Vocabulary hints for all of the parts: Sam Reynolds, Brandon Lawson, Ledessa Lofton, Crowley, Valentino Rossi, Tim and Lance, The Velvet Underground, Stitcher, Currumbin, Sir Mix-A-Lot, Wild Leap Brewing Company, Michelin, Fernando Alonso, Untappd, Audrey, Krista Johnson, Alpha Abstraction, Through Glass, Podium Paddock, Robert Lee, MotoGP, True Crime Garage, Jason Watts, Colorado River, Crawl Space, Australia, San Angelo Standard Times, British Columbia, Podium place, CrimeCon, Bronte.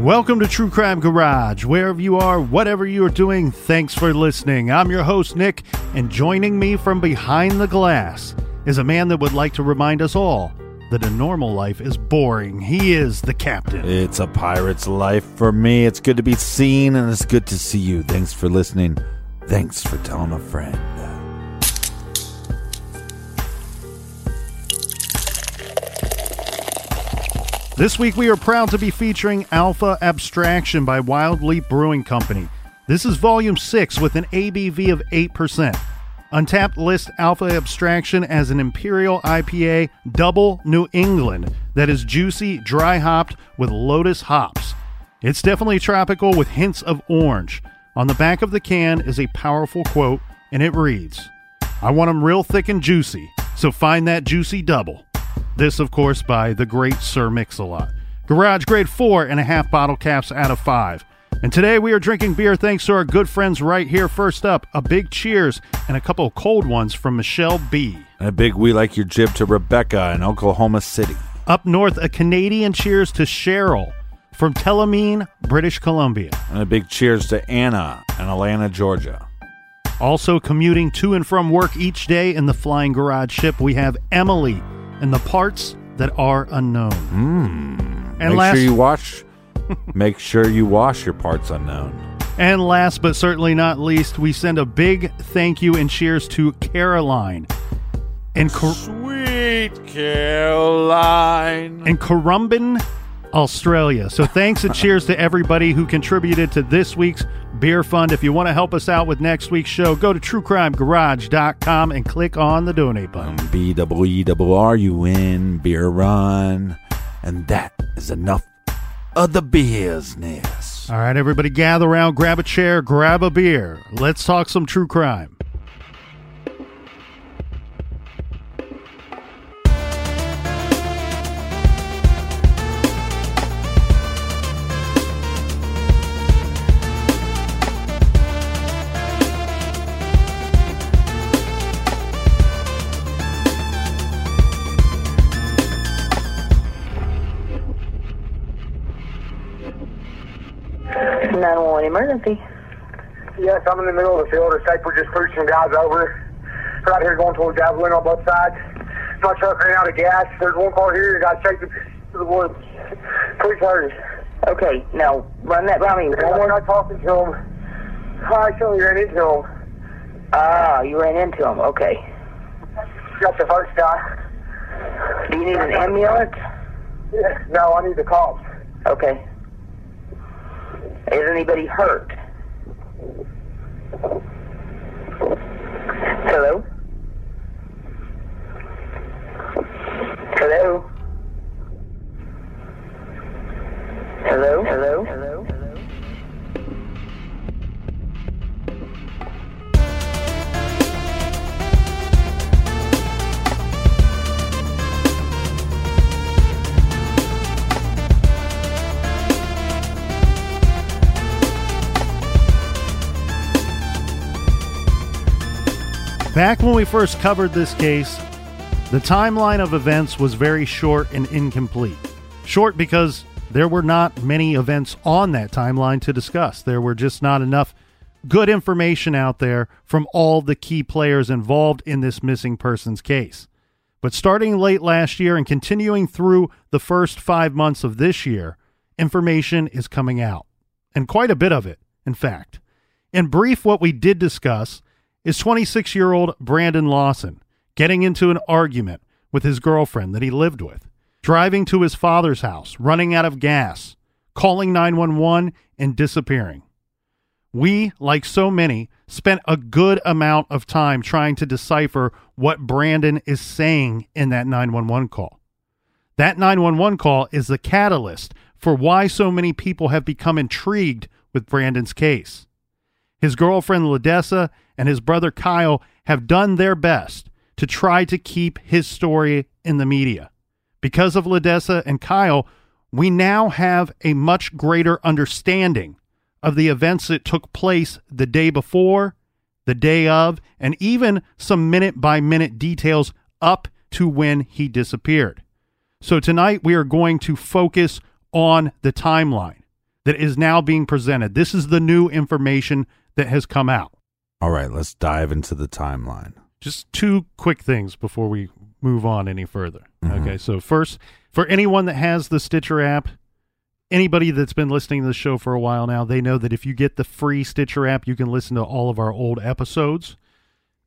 Welcome to True Crime Garage. Wherever you are, whatever you are doing, thanks for listening. I'm your host, Nick, and joining me from behind the glass is a man that would like to remind us all that a normal life is boring. He is the captain. It's a pirate's life for me. It's good to be seen, and it's good to see you. Thanks for listening. Thanks for telling a friend. This week, we are proud to be featuring Alpha Abstraction by Wild Leap Brewing Company. This is Volume 6 with an ABV of 8%. Untappd lists Alpha Abstraction as an Imperial IPA double New England that is juicy, dry-hopped with lotus hops. It's definitely tropical with hints of orange. On the back of the can is a powerful quote, and it reads, "I want them real thick and juicy, so find that juicy double." This, of course, by the great Sir Mix-A-Lot. Garage grade 4.5 bottle caps out of 5. And today we are drinking beer thanks to our good friends right here. First up, a big cheers and a couple of cold ones from Michelle B. And a big we like your jib to Rebecca in Oklahoma City. Up north, a Canadian cheers to Cheryl from Telamine, British Columbia. And a big cheers to Anna in Atlanta, Georgia. Also commuting to and from work each day in the Flying Garage ship, we have Emily and the parts that are unknown. And make sure you wash your parts unknown. And last but certainly not least, we send a big thank you and cheers to Caroline. Sweet Caroline. In Currumbin, Australia. So thanks and cheers to everybody who contributed to this week's beer fund. If you want to help us out with next week's show, go to truecrimegarage.com and click on the donate button. BWERUN Beer Run. And that is enough of the business. All right, everybody gather around, grab a chair, grab a beer. Let's talk some true crime. Emergency. Yes, I'm in the middle of the field. It's like we're just pushing guys over. Right here going towards Javelin on both sides. My truck ran out of gas. There's one car here. Got to take it to the woods. Please hurry. Okay, now run that by me. I'm not talking to him. I actually ran into him. Ah, you ran into him. Okay. Got the first guy. Do you need an ambulance? Yeah. No, I need the cops. Okay. Is anybody hurt? Hello? Hello? Hello? Hello? Hello? Hello? Back when we first covered this case, the timeline of events was very short and incomplete. Short because there were not many events on that timeline to discuss. There were just not enough good information out there from all the key players involved in this missing person's case. But starting late last year and continuing through the first 5 months of this year, information is coming out. And quite a bit of it, in fact. In brief, what we did discuss is 26-year-old Brandon Lawson getting into an argument with his girlfriend that he lived with, driving to his father's house, running out of gas, calling 911, and disappearing. We, like so many, spent a good amount of time trying to decipher what Brandon is saying in that 911 call. That 911 call is the catalyst for why so many people have become intrigued with Brandon's case. His girlfriend Ledessa and his brother Kyle have done their best to try to keep his story in the media. Because of Ledessa and Kyle, we now have a much greater understanding of the events that took place the day before, the day of, and even some minute-by-minute details up to when he disappeared. So tonight we are going to focus on the timeline that is now being presented. This is the new information that has come out. All right, let's dive into the timeline. Just two quick things before we move on any further. Mm-hmm. Okay, so first, for anyone that has the Stitcher app, anybody that's been listening to the show for a while now, they know that if you get the free Stitcher app, you can listen to all of our old episodes.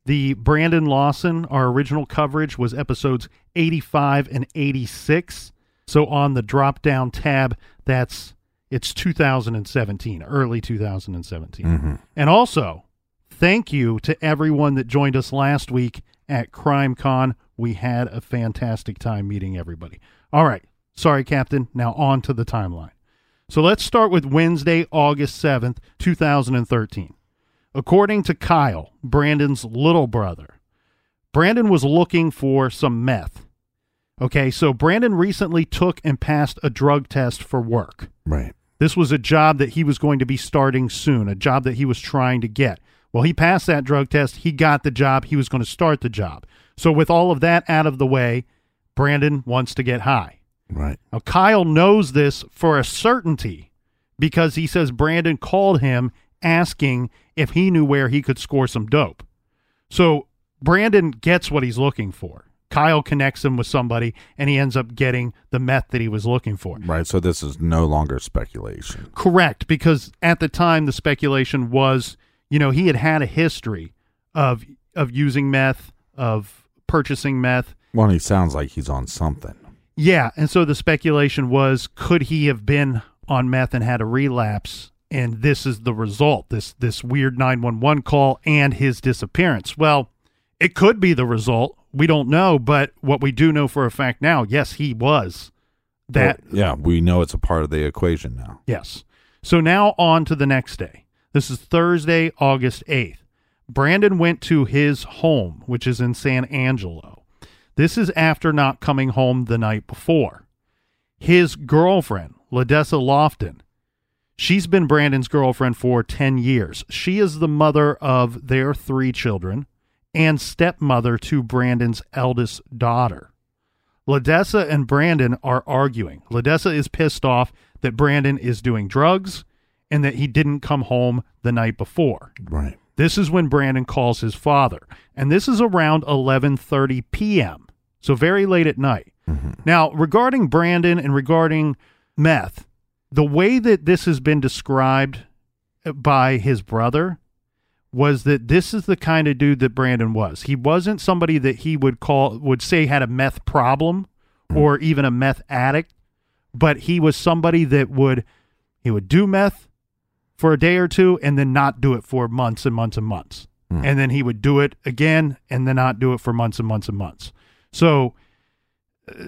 The Brandon Lawson, our original coverage, was episodes 85 and 86. So on the drop-down tab, it's 2017, early 2017. Mm-hmm. And also, thank you to everyone that joined us last week at CrimeCon. We had a fantastic time meeting everybody. All right. Sorry, Captain. Now on to the timeline. So let's start with Wednesday, August 7th, 2013. According to Kyle, Brandon's little brother, Brandon was looking for some meth. Okay, so Brandon recently took and passed a drug test for work. Right. This was a job that he was going to be starting soon, a job that he was trying to get. Well, he passed that drug test. He got the job. He was going to start the job. So with all of that out of the way, Brandon wants to get high. Right. Now, Kyle knows this for a certainty because he says Brandon called him asking if he knew where he could score some dope. So Brandon gets what he's looking for. Kyle connects him with somebody, and he ends up getting the meth that he was looking for. Right, so this is no longer speculation. Correct, because at the time, the speculation was, he had a history of using meth, of purchasing meth. Well, he sounds like he's on something. Yeah, and so the speculation was, could he have been on meth and had a relapse, and this is the result, this weird 911 call and his disappearance? Well, it could be the result. We don't know, but what we do know for a fact now, yes, he was. We know it's a part of the equation now. Yes. So now on to the next day. This is Thursday, August 8th. Brandon went to his home, which is in San Angelo. This is after not coming home the night before. His girlfriend, Ledessa Lofton, she's been Brandon's girlfriend for 10 years. She is the mother of their three children and stepmother to Brandon's eldest daughter. Ledessa and Brandon are arguing. Ledessa is pissed off that Brandon is doing drugs and that he didn't come home the night before. Right. This is when Brandon calls his father, and this is around 11:30 p.m., so very late at night. Mm-hmm. Now, regarding Brandon and regarding meth, the way that this has been described by his brother was that this is the kind of dude that Brandon was. He wasn't somebody that he would say had a meth problem or even a meth addict, but he was somebody that would do meth for a day or two and then not do it for months and months and months. Mm. And then he would do it again and then not do it for months and months and months. So,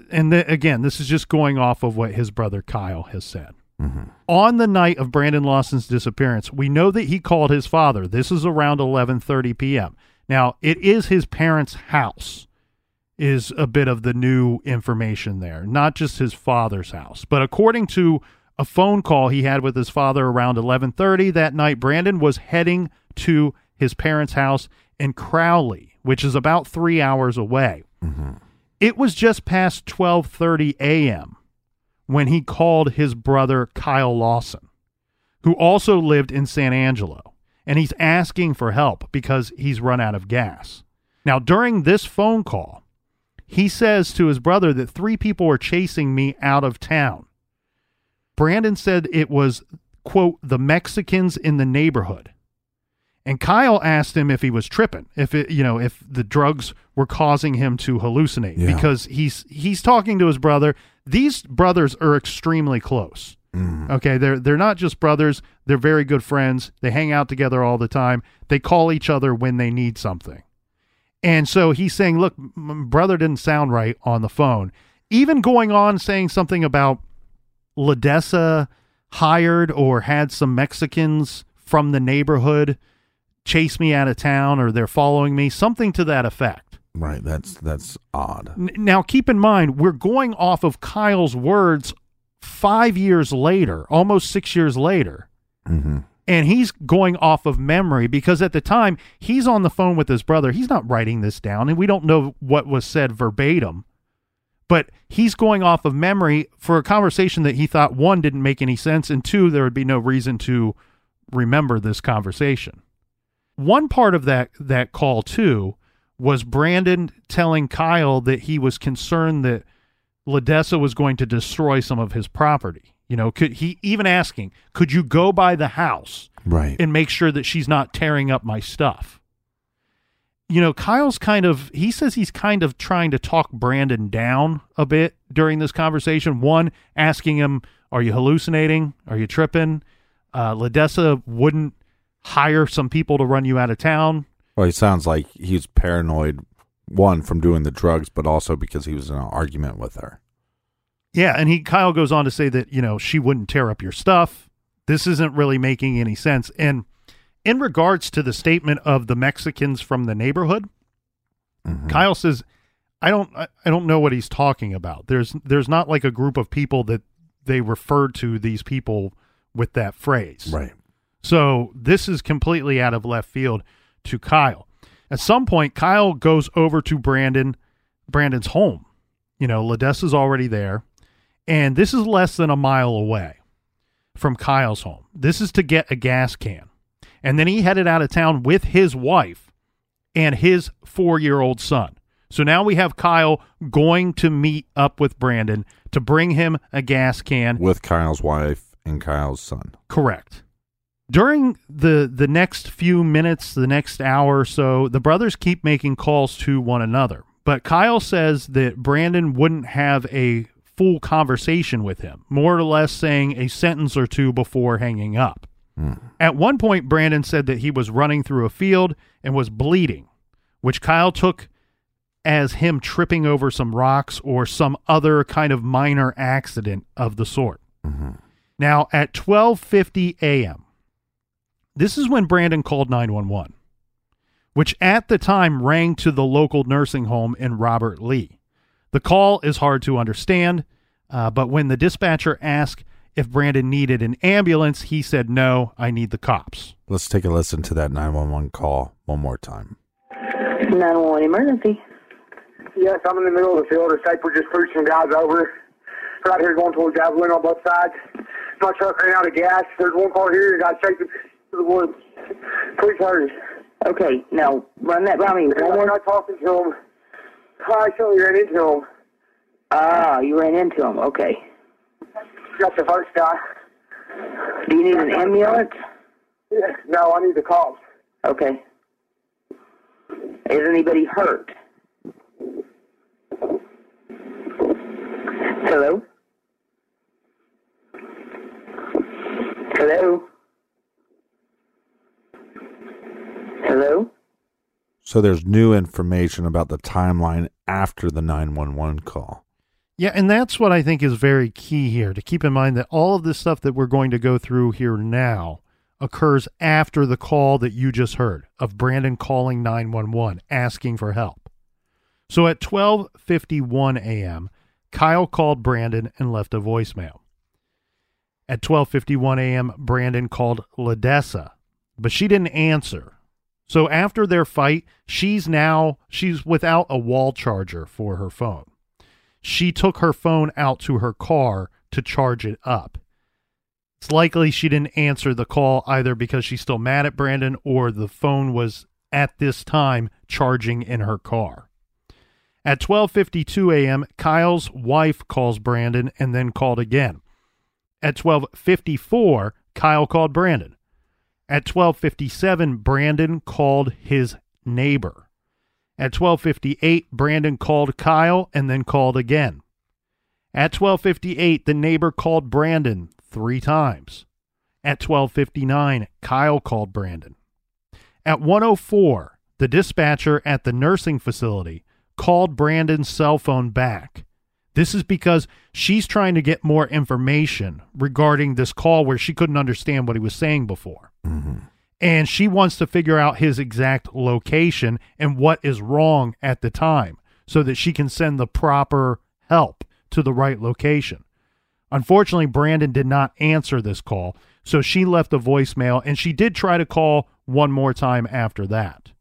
this is just going off of what his brother Kyle has said. Mm-hmm. On the night of Brandon Lawson's disappearance, we know that he called his father. This is around 11:30 p.m. Now, it is his parents' house is a bit of the new information there, not just his father's house. But according to a phone call he had with his father around 11:30 that night, Brandon was heading to his parents' house in Crowley, which is about 3 hours away. Mm-hmm. It was just past 12:30 a.m. when he called his brother, Kyle Lawson, who also lived in San Angelo, and he's asking for help because he's run out of gas. Now, during this phone call, he says to his brother that three people were chasing me out of town. Brandon said it was, quote, the Mexicans in the neighborhood. And Kyle asked him if he was tripping, if the drugs were causing him to hallucinate, because he's talking to his brother. These brothers are extremely close. Mm. Okay, they're not just brothers, they're very good friends. They hang out together all the time. They call each other when they need something. And so he's saying, look, my brother didn't sound right on the phone. Even going on saying something about Ledessa hired or had some Mexicans from the neighborhood chase me out of town, or they're following me, something to that effect. Right, that's odd. Now, keep in mind, we're going off of Kyle's words 5 years later, almost 6 years later, mm-hmm. and he's going off of memory because at the time, he's on the phone with his brother. He's not writing this down, and we don't know what was said verbatim, but he's going off of memory for a conversation that he thought, one, didn't make any sense, and two, there would be no reason to remember this conversation. One part of that call, too, was Brandon telling Kyle that he was concerned that Ledessa was going to destroy some of his property. You know, could you go by the house and make sure that she's not tearing up my stuff? You know, Kyle's he says he's kind of trying to talk Brandon down a bit during this conversation. One, asking him, are you hallucinating? Are you tripping? Ledessa wouldn't hire some people to run you out of town. Well, it sounds like he's paranoid, one, from doing the drugs, but also because he was in an argument with her. Yeah, and Kyle goes on to say that, you know, she wouldn't tear up your stuff. This isn't really making any sense. And in regards to the statement of the Mexicans from the neighborhood, mm-hmm. Kyle says, I don't know what he's talking about. There's not like a group of people that they referred to these people with that phrase. Right. So this is completely out of left field to Kyle. At some point, Kyle goes over to Brandon's home. You know, Ledessa's already there. And this is less than a mile away from Kyle's home. This is to get a gas can. And then he headed out of town with his wife and his 4-year-old son. So now we have Kyle going to meet up with Brandon to bring him a gas can. With Kyle's wife and Kyle's son. Correct. During the next few minutes, the next hour or so, the brothers keep making calls to one another. But Kyle says that Brandon wouldn't have a full conversation with him, more or less saying a sentence or two before hanging up. Mm. At one point, Brandon said that he was running through a field and was bleeding, which Kyle took as him tripping over some rocks or some other kind of minor accident of the sort. Mm-hmm. Now, at 12:50 a.m., this is when Brandon called 911, which at the time rang to the local nursing home in Robert Lee. The call is hard to understand, but when the dispatcher asked if Brandon needed an ambulance, he said, no, I need the cops. Let's take a listen to that 911 call one more time. 911 emergency. Yes, I'm in the middle of the field. It's safe. We're just pushing guys over. Right here going towards Javelin on both sides. My truck ran out of gas. There's one car here. Guys shaking. The woods. Please hurry. Okay, now run that by me. We're not talking to him. I actually ran into him. Ah, you ran into him. Okay. That's the first guy. Do you need an ambulance? Yeah. No, I need the cops. Okay. Is anybody hurt? Hello? Hello? Hello? So there's new information about the timeline after the 911 call. Yeah, and that's what I think is very key here, to keep in mind that all of this stuff that we're going to go through here now occurs after the call that you just heard of Brandon calling 911, asking for help. So at 12:51 a.m., Kyle called Brandon and left a voicemail. At 12:51 a.m., Brandon called Ledessa, but she didn't answer. So after their fight, she's without a wall charger for her phone. She took her phone out to her car to charge it up. It's likely she didn't answer the call either because she's still mad at Brandon, or the phone was at this time charging in her car. At 12:52 a.m., Kyle's wife calls Brandon and then called again. At 12:54, Kyle called Brandon. At 12:57, Brandon called his neighbor. At 12:58, Brandon called Kyle and then called again. At 12:58, the neighbor called Brandon 3 times. At 12:59, Kyle called Brandon. At 1:04, the dispatcher at the nursing facility called Brandon's cell phone back. This is because she's trying to get more information regarding this call where she couldn't understand what he was saying before. Mm-hmm. And she wants to figure out his exact location and what is wrong at the time so that she can send the proper help to the right location. Unfortunately, Brandon did not answer this call, so she left a voicemail, and she did try to call one more time after that.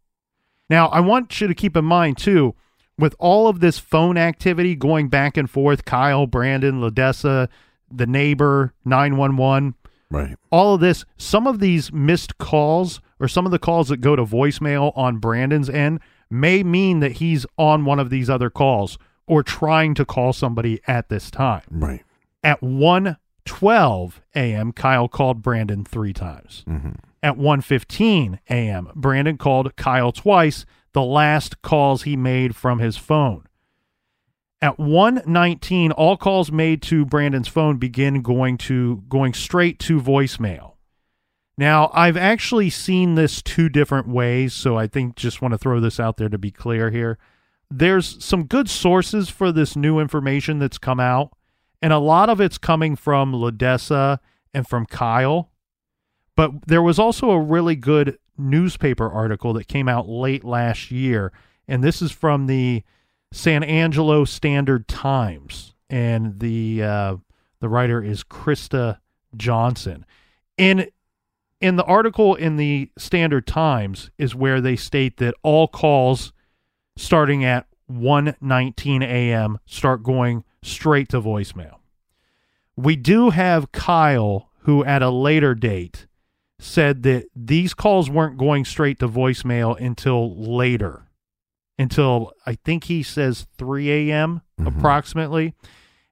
Now, I want you to keep in mind, too, with all of this phone activity going back and forth, Kyle, Brandon, Ledessa, the neighbor, 911, right? All of this, some of these missed calls or some of the calls that go to voicemail on Brandon's end may mean that he's on one of these other calls or trying to call somebody at this time. Right. At 1:12 a.m., Kyle called Brandon 3 times. Mm-hmm. At 1:15 a.m., Brandon called Kyle twice, the last calls he made from his phone. At 1:19, all calls made to Brandon's phone begin going straight to voicemail. Now, I've actually seen this 2 different ways, so I think just want to throw this out there to be clear here. There's some good sources for this new information that's come out, and a lot of it's coming from Ledessa and from Kyle. But there was also a really good newspaper article that came out late last year, and this is from the San Angelo Standard Times, and the writer is Krista Johnson. In the article in the Standard Times is where they state that all calls starting at 1:19 a.m. start going straight to voicemail. We do have Kyle, who at a later date said that these calls weren't going straight to voicemail until later, until I think he says 3 a.m. Mm-hmm. approximately.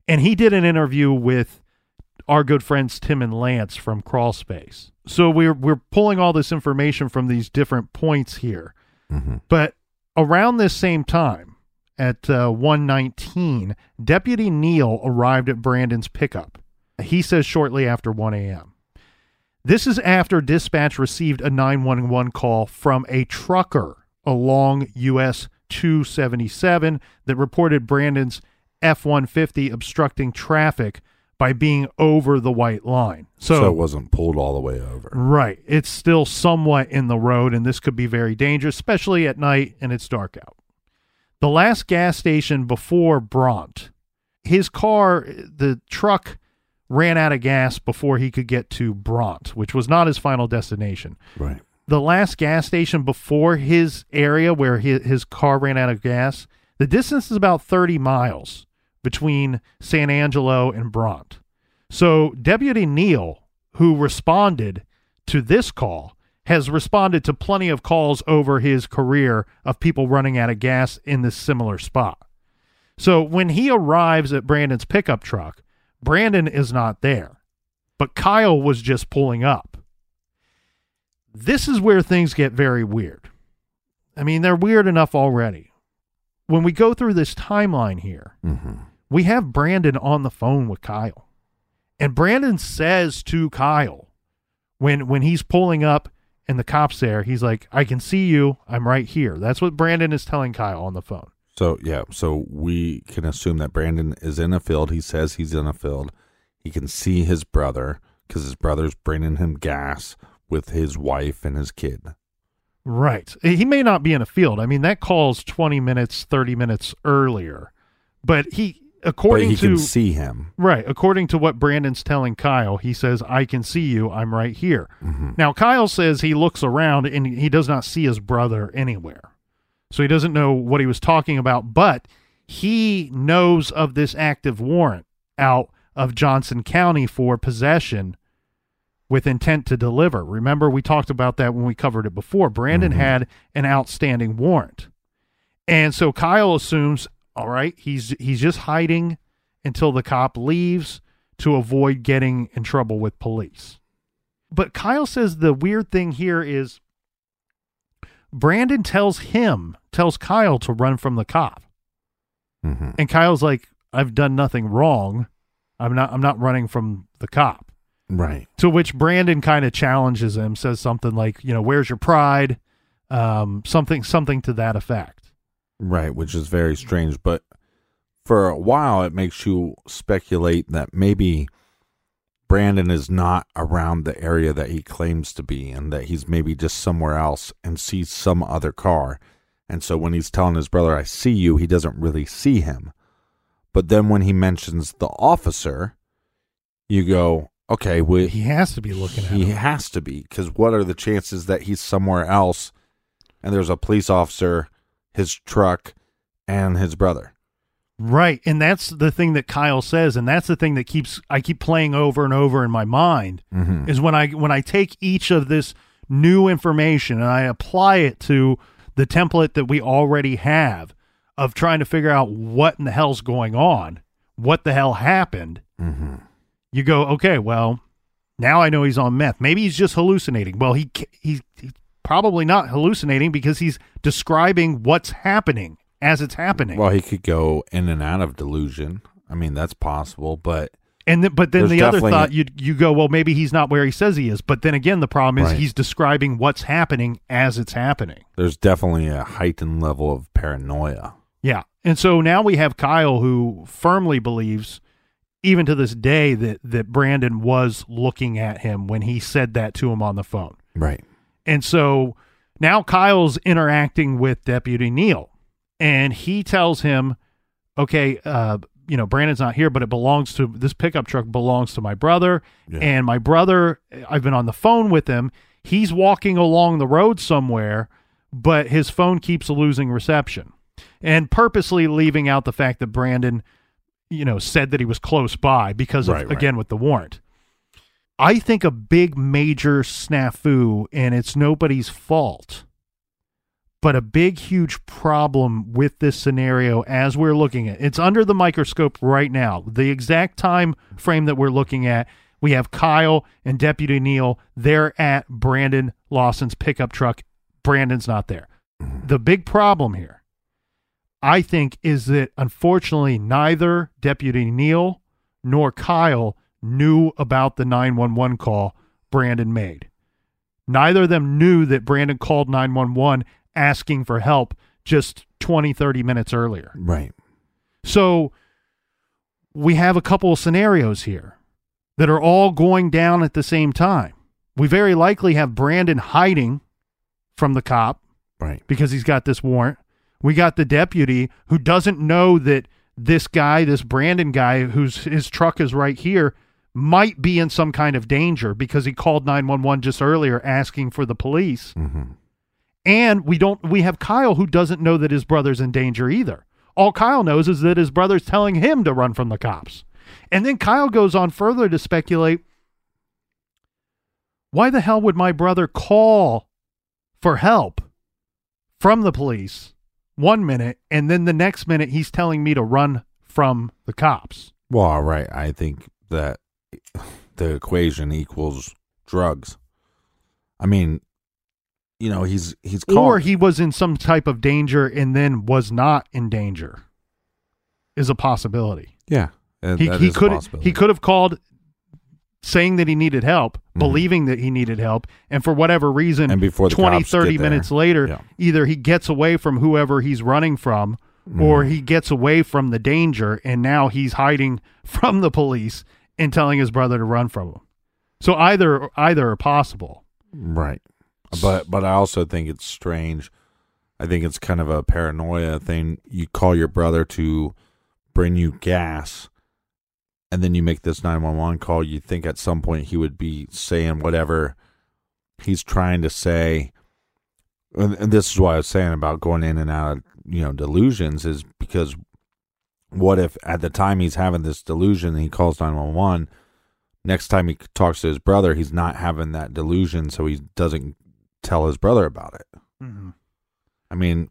And he did an interview with our good friends Tim and Lance from Crawl Space. So we're pulling all this information from these different points here. Mm-hmm. But around this same time, at 1:19, Deputy Neal arrived at Brandon's pickup. He says shortly after 1 a.m. This is after dispatch received a 911 call from a trucker along U.S. 277 that reported Brandon's F-150 obstructing traffic by being over the white line. So it wasn't pulled all the way over. Right. It's still somewhat in the road, and this could be very dangerous, especially at night and it's dark out. The last gas station before Bronte, his car, the truck, ran out of gas before he could get to Bronte, which was not his final destination. Right. The last gas station before his area where his car ran out of gas, the distance is about 30 miles between San Angelo and Bronte. So Deputy Neal, who responded to this call, has responded to plenty of calls over his career of people running out of gas in this similar spot. So when he arrives at Brandon's pickup truck, Brandon is not there, but Kyle was just pulling up. This is where things get very weird. I mean, they're weird enough already. When we go through this timeline here, mm-hmm. we have Brandon on the phone with Kyle. And Brandon says to Kyle, when he's pulling up and the cop's there, he's like, "I can see you. I'm right here." That's what Brandon is telling Kyle on the phone. So, yeah, so we can assume that Brandon is in a field. He says he's in a field. He can see his brother because his brother's bringing him gas with his wife and his kid. Right. He may not be in a field. I mean, that call's 20 minutes, 30 minutes earlier. But he According to, he can see him. Right. According to what Brandon's telling Kyle, he says, I can see you. I'm right here. Mm-hmm. Now, Kyle says he looks around and he does not see his brother anywhere. So he doesn't know what he was talking about, but he knows of this active warrant out of Johnson County for possession with intent to deliver. Remember, we talked about that when we covered it before. Brandon mm-hmm. had an outstanding warrant. And so Kyle assumes, all right, he's just hiding until the cop leaves to avoid getting in trouble with police. But Kyle says the weird thing here is Brandon tells Kyle to run from the cop. Mm-hmm. And Kyle's like, I've done nothing wrong. I'm not running from the cop. Right. To which Brandon kind of challenges him, says something like, you know, where's your pride? Something to that effect. Right, which is very strange, but for a while it makes you speculate that maybe Brandon is not around the area that he claims to be and that he's maybe just somewhere else and sees some other car. And so when he's telling his brother, I see you, he doesn't really see him. But then when he mentions the officer, you go, okay, he has to be looking at him. He has to be, because what are the chances that he's somewhere else and there's a police officer, his truck, and his brother? Right. And that's the thing that Kyle says. And that's the thing that I keep playing over and over in my mind mm-hmm. is when I take each of this new information and I apply it to the template that we already have of trying to figure out what in the hell's going on, what the hell happened. Mm-hmm. You go, okay, well, now I know he's on meth. Maybe he's just hallucinating. Well, he's probably not hallucinating because he's describing what's happening as it's happening. Well, he could go in and out of delusion. I mean, that's possible, but... But then the other thought, you go, well, maybe he's not where he says he is. But then again, the problem is he's describing what's happening as it's happening. There's definitely a heightened level of paranoia. Yeah. And so now we have Kyle, who firmly believes, even to this day, that Brandon was looking at him when he said that to him on the phone. Right. And so now Kyle's interacting with Deputy Neal, and he tells him, okay, you know, Brandon's not here, but this pickup truck belongs to my brother. Yeah. And my brother, I've been on the phone with him. He's walking along the road somewhere, but his phone keeps losing reception, and purposely leaving out the fact that Brandon, you know, said that he was close by because of, again, with the warrant. I think a big major snafu, and it's nobody's fault, but a big, huge problem with this scenario as we're looking at. It's under the microscope right now. The exact time frame that we're looking at, we have Kyle and Deputy Neal. They're at Brandon Lawson's pickup truck. Brandon's not there. The big problem here, I think, is that unfortunately neither Deputy Neal nor Kyle knew about the 911 call Brandon made. Neither of them knew that Brandon called 911 asking for help just 20-30 minutes earlier. Right. So we have a couple of scenarios here that are all going down at the same time. We very likely have Brandon hiding from the cop, right, because he's got this warrant. We got the deputy who doesn't know that this guy, this Brandon guy, whose his truck is right here, might be in some kind of danger because he called 911 just earlier asking for the police. Mm-hmm. And we have Kyle, who doesn't know that his brother's in danger either. All Kyle knows is that his brother's telling him to run from the cops. And then Kyle goes on further to speculate, why the hell would my brother call for help from the police 1 minute, and then the next minute he's telling me to run from the cops? Well, right. I think that the equation equals drugs. I mean, you know, he's called, or he was in some type of danger and then was not in danger, is a possibility. Yeah, he could have called saying that he needed help, mm-hmm. believing that he needed help, and for whatever reason, and before 20-30 minutes later, yeah, either he gets away from whoever he's running from, mm-hmm. or he gets away from the danger, and now he's hiding from the police and telling his brother to run from him. So either are possible. Right. But I also think it's strange. I think it's kind of a paranoia thing. You call your brother to bring you gas, and then you make this 911 call, you'd think at some point he would be saying whatever he's trying to say. And this is why I was saying about going in and out of, you know, delusions, is because what if at the time he's having this delusion and he calls 911, next time he talks to his brother, he's not having that delusion, so he doesn't tell his brother about it. Mm-hmm. I mean,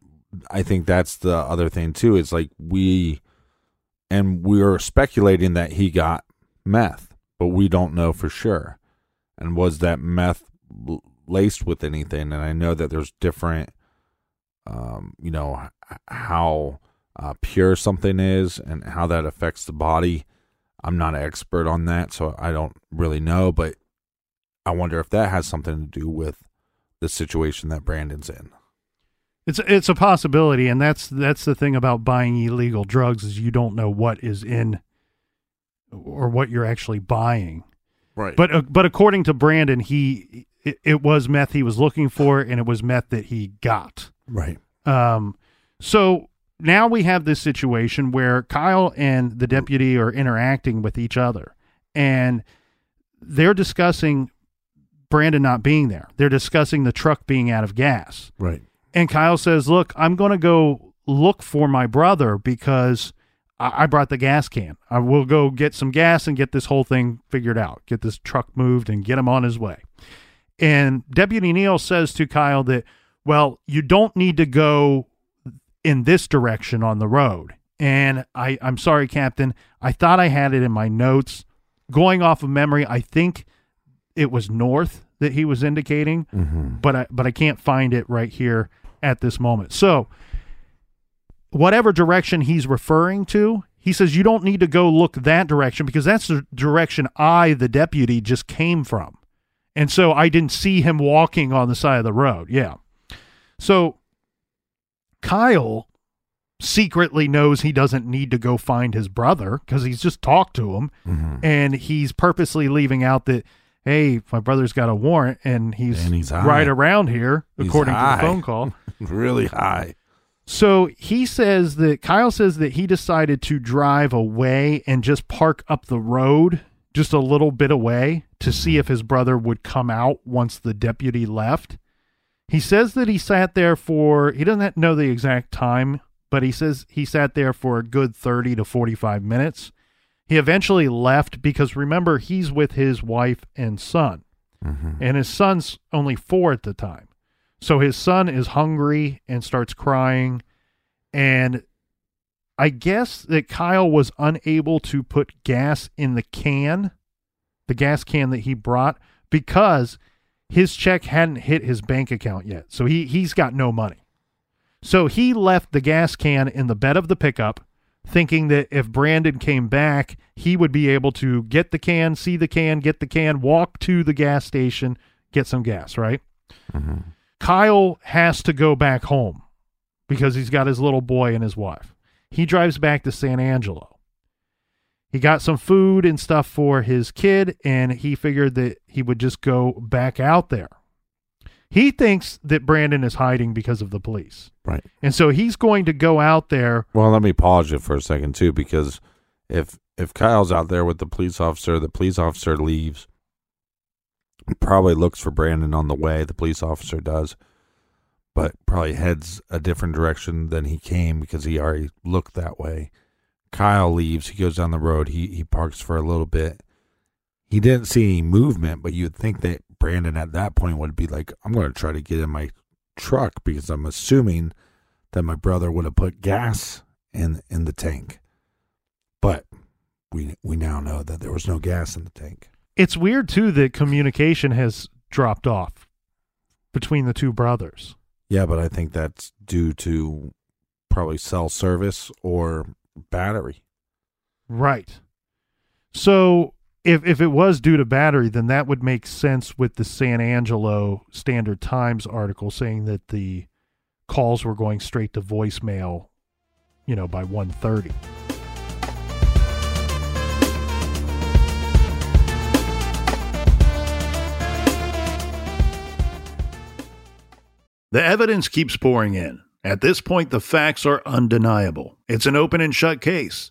I think that's the other thing too. It's like we are speculating that he got meth, but we don't know for sure. And was that meth laced with anything? And I know that there's different, you know, how pure something is and how that affects the body. I'm not an expert on that, so I don't really know, but I wonder if that has something to do with the situation that Brandon's in. It's a possibility, and that's the thing about buying illegal drugs, is you don't know what is in or what you're actually buying. Right. But according to Brandon, it was meth he was looking for, and it was meth that he got. Right. So now we have this situation where Kyle and the deputy are interacting with each other, and they're discussing Brandon not being there. They're discussing the truck being out of gas. Right. And Kyle says, look, I'm going to go look for my brother because I brought the gas can. I will go get some gas and get this whole thing figured out, get this truck moved and get him on his way. And Deputy Neal says to Kyle that, well, you don't need to go in this direction on the road. And I'm sorry, Captain, I thought I had it in my notes. Going off of memory, I think it was north that he was indicating, mm-hmm. but I can't find it right here at this moment. So whatever direction he's referring to, he says, you don't need to go look that direction because that's the direction I, the deputy, just came from. And so I didn't see him walking on the side of the road. Yeah. So Kyle secretly knows he doesn't need to go find his brother because he's just talked to him, mm-hmm. and he's purposely leaving out that, hey, my brother's got a warrant, and he's right around here, according to the phone call. Really high. So Kyle says that he decided to drive away and just park up the road just a little bit away to see if his brother would come out once the deputy left. He says that he sat there for, he doesn't know the exact time, but he says he sat there for a good 30 to 45 minutes. He eventually left because, remember, he's with his wife and son, mm-hmm. and his son's only 4 at the time. So his son is hungry and starts crying. And I guess that Kyle was unable to put gas in the gas can that he brought, because his check hadn't hit his bank account yet. So he's got no money. So he left the gas can in the bed of the pickup, thinking that if Brandon came back, he would be able to get the can, see the can, get the can, walk to the gas station, get some gas, right? Mm-hmm. Kyle has to go back home because he's got his little boy and his wife. He drives back to San Angelo. He got some food and stuff for his kid, and he figured that he would just go back out there. He thinks that Brandon is hiding because of the police. Right. And so he's going to go out there. Well, let me pause you for a second, too, because if Kyle's out there with the police officer leaves, probably looks for Brandon on the way, the police officer does, but probably heads a different direction than he came because he already looked that way. Kyle leaves. He goes down the road. He parks for a little bit. He didn't see any movement, but you'd think that Brandon at that point would be like, I'm going to try to get in my truck, because I'm assuming that my brother would have put gas in the tank. But we now know that there was no gas in the tank. It's weird, too, that communication has dropped off between the two brothers. Yeah, but I think that's due to probably cell service or battery. Right. So if it was due to battery, then that would make sense with the San Angelo Standard Times article saying that the calls were going straight to voicemail, you know, by 1:30. The evidence keeps pouring in. At this point, the facts are undeniable. It's an open and shut case.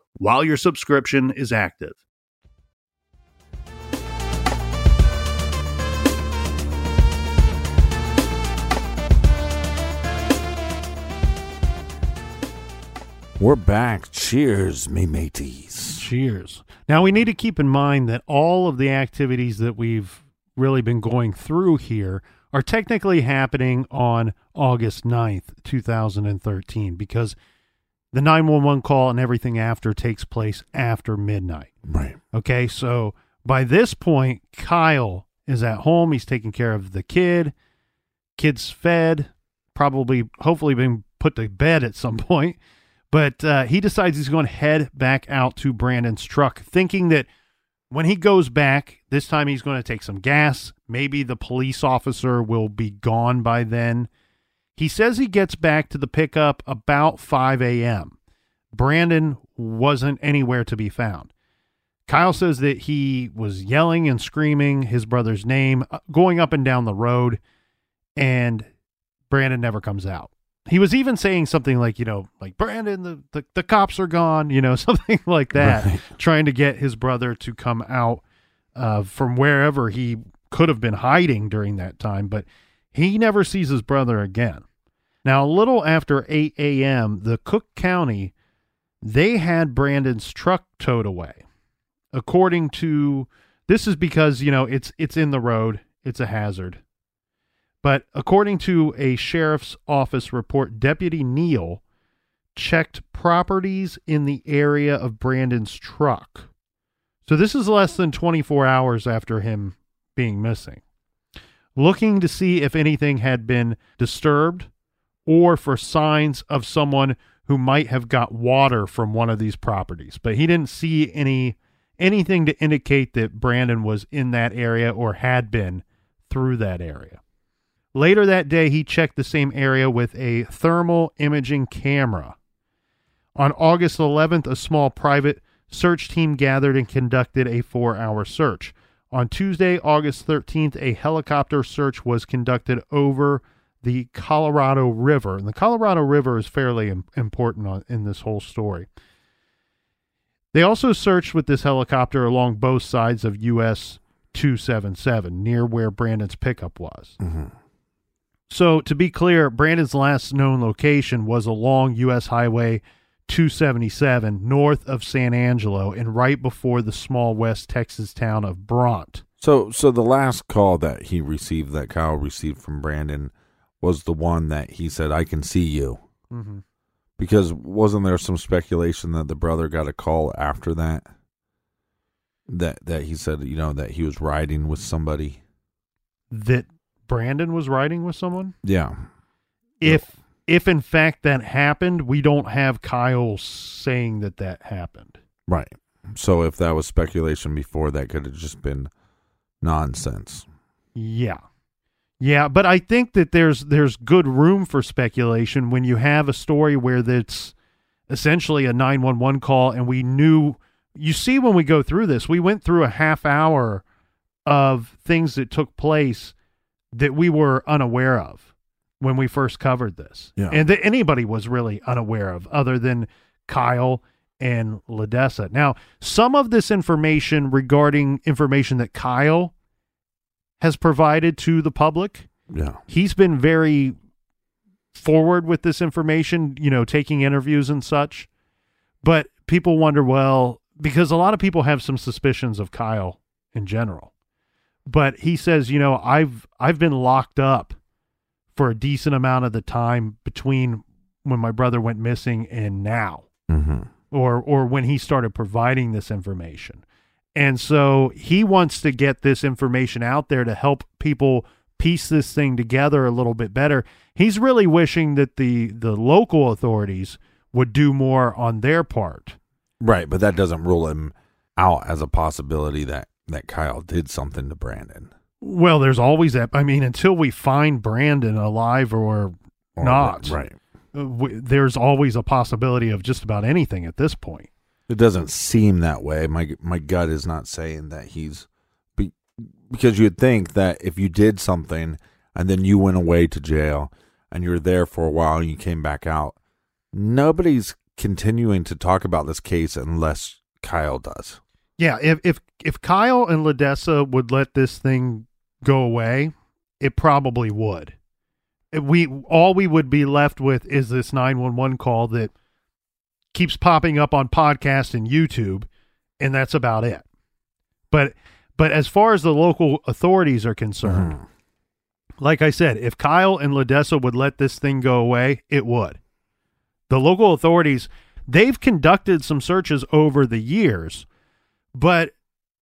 while your subscription is active. We're back. Cheers, me mateys. Cheers. Now, we need to keep in mind that all of the activities that we've really been going through here are technically happening on August 9th, 2013, because the 911 call and everything after takes place after midnight. Right. Okay, so by this point, Kyle is at home. He's taking care of the kid. Kid's fed, probably, hopefully been put to bed at some point. But he decides he's going to head back out to Brandon's truck, thinking that when he goes back, this time he's going to take some gas. Maybe the police officer will be gone by then. He says he gets back to the pickup about 5 a.m. Brandon wasn't anywhere to be found. Kyle says that he was yelling and screaming his brother's name, going up and down the road, and Brandon never comes out. He was even saying something like, you know, like, Brandon, the cops are gone, you know, something like that, right, trying to get his brother to come out from wherever he could have been hiding during that time. But he never sees his brother again. Now, a little after 8 a.m., the Cook County, they had Brandon's truck towed away. According to, this is because, you know, it's in the road. It's a hazard. But according to a sheriff's office report, Deputy Neal checked properties in the area of Brandon's truck. So this is less than 24 hours after him being missing, looking to see if anything had been disturbed or for signs of someone who might have got water from one of these properties. But he didn't see anything to indicate that Brandon was in that area or had been through that area. Later that day, he checked the same area with a thermal imaging camera. On August 11th, a small private search team gathered and conducted a 4-hour search. On Tuesday, August 13th, a helicopter search was conducted over the Colorado River. And the Colorado River is fairly important in this whole story. They also searched with this helicopter along both sides of U.S. 277, near where Brandon's pickup was. Mm-hmm. So, to be clear, Brandon's last known location was along U.S. Highway 277 north of San Angelo and right before the small West Texas town of Bronte. So the last call that he received, that Kyle received from Brandon, was the one that he said, I can see you. Mm-hmm. Because wasn't there some speculation that the brother got a call after that? That he said, you know, that he was riding with somebody? That Brandon was riding with someone? Yeah. If in fact that happened, we don't have Kyle saying that happened. Right. So if that was speculation before, that could have just been nonsense. Yeah. Yeah, but I think that there's good room for speculation when you have a story where that's essentially a 911 call, and we knew, you see when we go through this, we went through a half hour of things that took place that we were unaware of when we first covered this. Yeah. And that anybody was really unaware of, other than Kyle and Ledessa. Now, some of this information regarding information that Kyle has provided to the public, he's been very forward with this information, you know, taking interviews and such. But people wonder, well, because a lot of people have some suspicions of Kyle in general. But he says, you know, I've been locked up for a decent amount of the time between when my brother went missing and now, or when he started providing this information. And so he wants to get this information out there to help people piece this thing together a little bit better. He's really wishing that the local authorities would do more on their part. Right, but that doesn't rule him out as a possibility that Kyle did something to Brandon. Well, there's always that. I mean, until we find Brandon alive or not, right? There's always a possibility of just about anything at this point. It doesn't seem that way. My gut is not saying that he's... Because you would think that if you did something and then you went away to jail and you were there for a while and you came back out, nobody's continuing to talk about this case unless Kyle does. Yeah, if Kyle and Ledessa would let this thing go away, it probably would. We would be left with is this 911 call that keeps popping up on podcasts and YouTube, and that's about it. But as far as the local authorities are concerned, like I said, if Kyle and Ledessa would let this thing go away, it would. The local authorities, they've conducted some searches over the years. But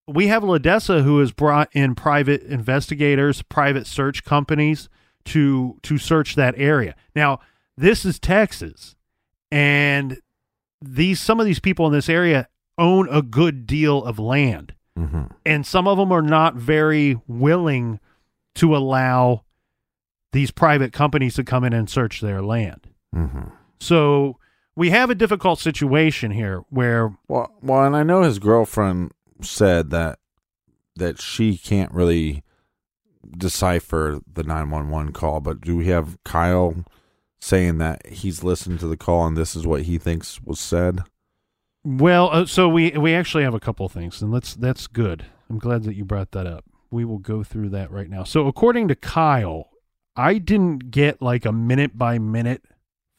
we have Ledessa, who has brought in private investigators, private search companies to search that area. Now, this is Texas, and some of these people in this area own a good deal of land, and some of them are not very willing to allow these private companies to come in and search their land. So we have a difficult situation here where... Well, and I know his girlfriend said that she can't really decipher the 911 call, but do we have Kyle saying that he's listened to the call and this is what he thinks was said? Well, so we actually have a couple of things, and that's good. I'm glad that you brought that up. We will go through that right now. So according to Kyle, I didn't get like a minute-by-minute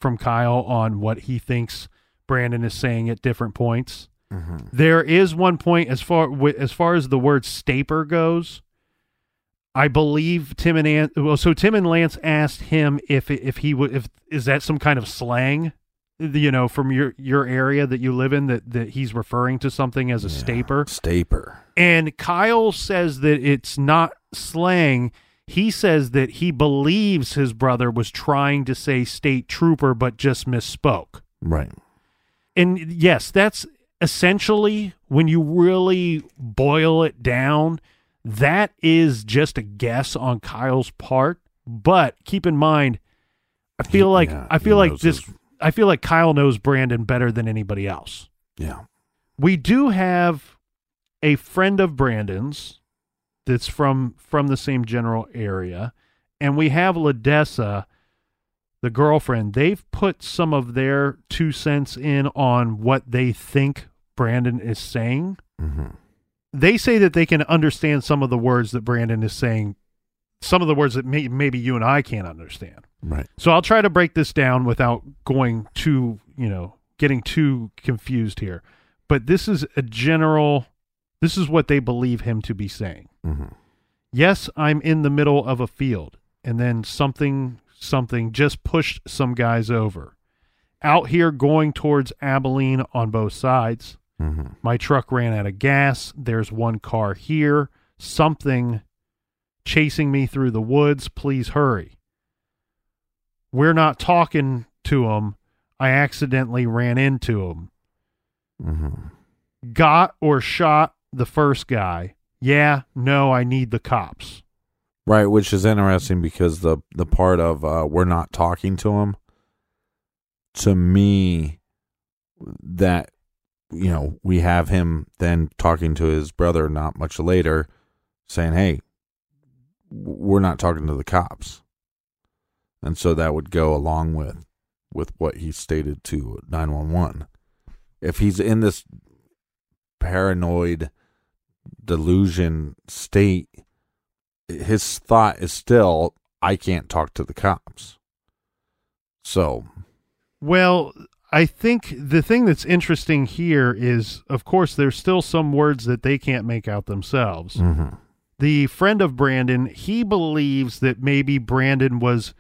from Kyle on what he thinks Brandon is saying at different points. There is one point as far as the word staper goes. I believe Tim and Lance asked him if that some kind of slang, you know, from your area that you live in that he's referring to something as a staper. Staper. And Kyle says that it's not slang. He says that he believes his brother was trying to say state trooper, but just misspoke. Right. And yes, that's essentially, when you really boil it down, that is just a guess on Kyle's part. But keep in mind, I feel like Kyle knows Brandon better than anybody else. Yeah. We do have a friend of Brandon's that's from the same general area. And we have Ledessa, the girlfriend. They've put some of their 2 cents in on what they think Brandon is saying. They say that they can understand some of the words that Brandon is saying, some of the words that maybe you and I can't understand. Right. So I'll try to break this down without going too, you know, getting too confused here. But this is a general... This is what they believe him to be saying. Yes, I'm in the middle of a field, and then something just pushed some guys over. Out here going towards Abilene on both sides. My truck ran out of gas. There's one car here. Something chasing me through the woods. Please hurry. We're not talking to him. I accidentally ran into him. Got or shot the first guy. Yeah, no, I need the cops. Right, which is interesting because the part of we're not talking to him, to me, that, you know, we have him then talking to his brother not much later, saying, hey, we're not talking to the cops. And so that would go along with what he stated to 911. if he's in this paranoid delusion state, his thought is still, I can't talk to the cops. So. Well, I think the thing that's interesting here is, of course, there's still some words that they can't make out themselves. Mm-hmm. The friend of Brandon, he believes that maybe Brandon was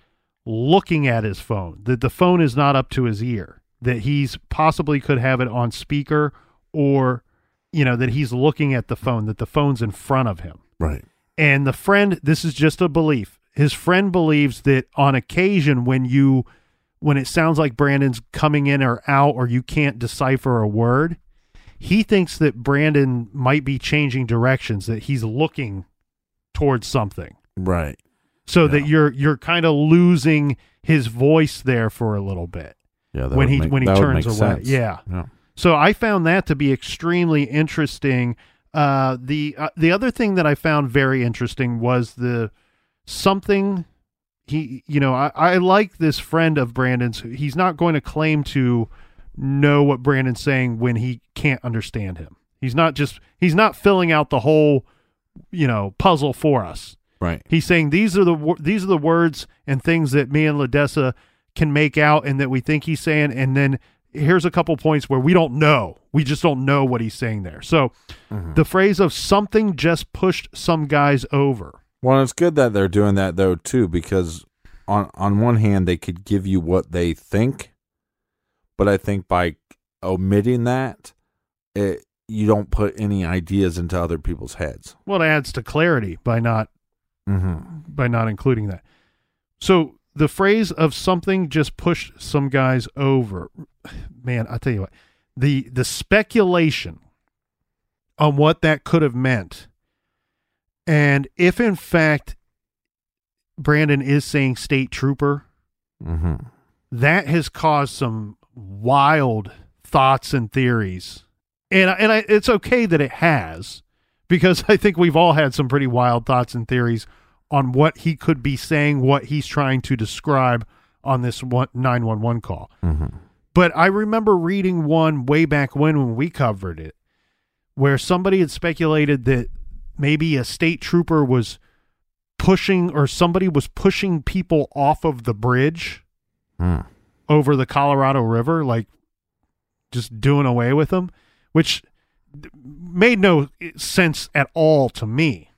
looking at his phone, that the phone is not up to his ear, that he's possibly could have it on speaker, or, you know, that he's looking at the phone, that the phone's in front of him. Right. And the friend, this is just a belief. His friend believes that on occasion when it sounds like Brandon's coming in or out, or you can't decipher a word, he thinks that Brandon might be changing directions, that he's looking towards something. Right. So that you're kind of losing his voice there for a little bit. Yeah. When he turns away. Yeah. So I found that to be extremely interesting. The other thing that I found very interesting was I like this friend of Brandon's. He's not going to claim to know what Brandon's saying when he can't understand him. He's not filling out the whole, puzzle for us. Right. He's saying these are the words and things that me and Ledessa can make out and that we think he's saying. And then here's a couple points where we don't know. We just don't know what he's saying there. So the phrase of something just pushed some guys over. Well, it's good that they're doing that, though, too, because on one hand, they could give you what they think, but I think by omitting that, you don't put any ideas into other people's heads. Well, it adds to clarity by not including that. So the phrase of something just pushed some guys over. Man, I tell you what, the speculation on what that could have meant, and if, in fact, Brandon is saying state trooper, that has caused some wild thoughts and theories. And it's okay that it has, because I think we've all had some pretty wild thoughts and theories on what he could be saying, what he's trying to describe on this 911 call. Mm-hmm. But I remember reading one way back when we covered it, where somebody had speculated that maybe a state trooper was pushing people off of the bridge over the Colorado River, like just doing away with them, which made no sense at all to me.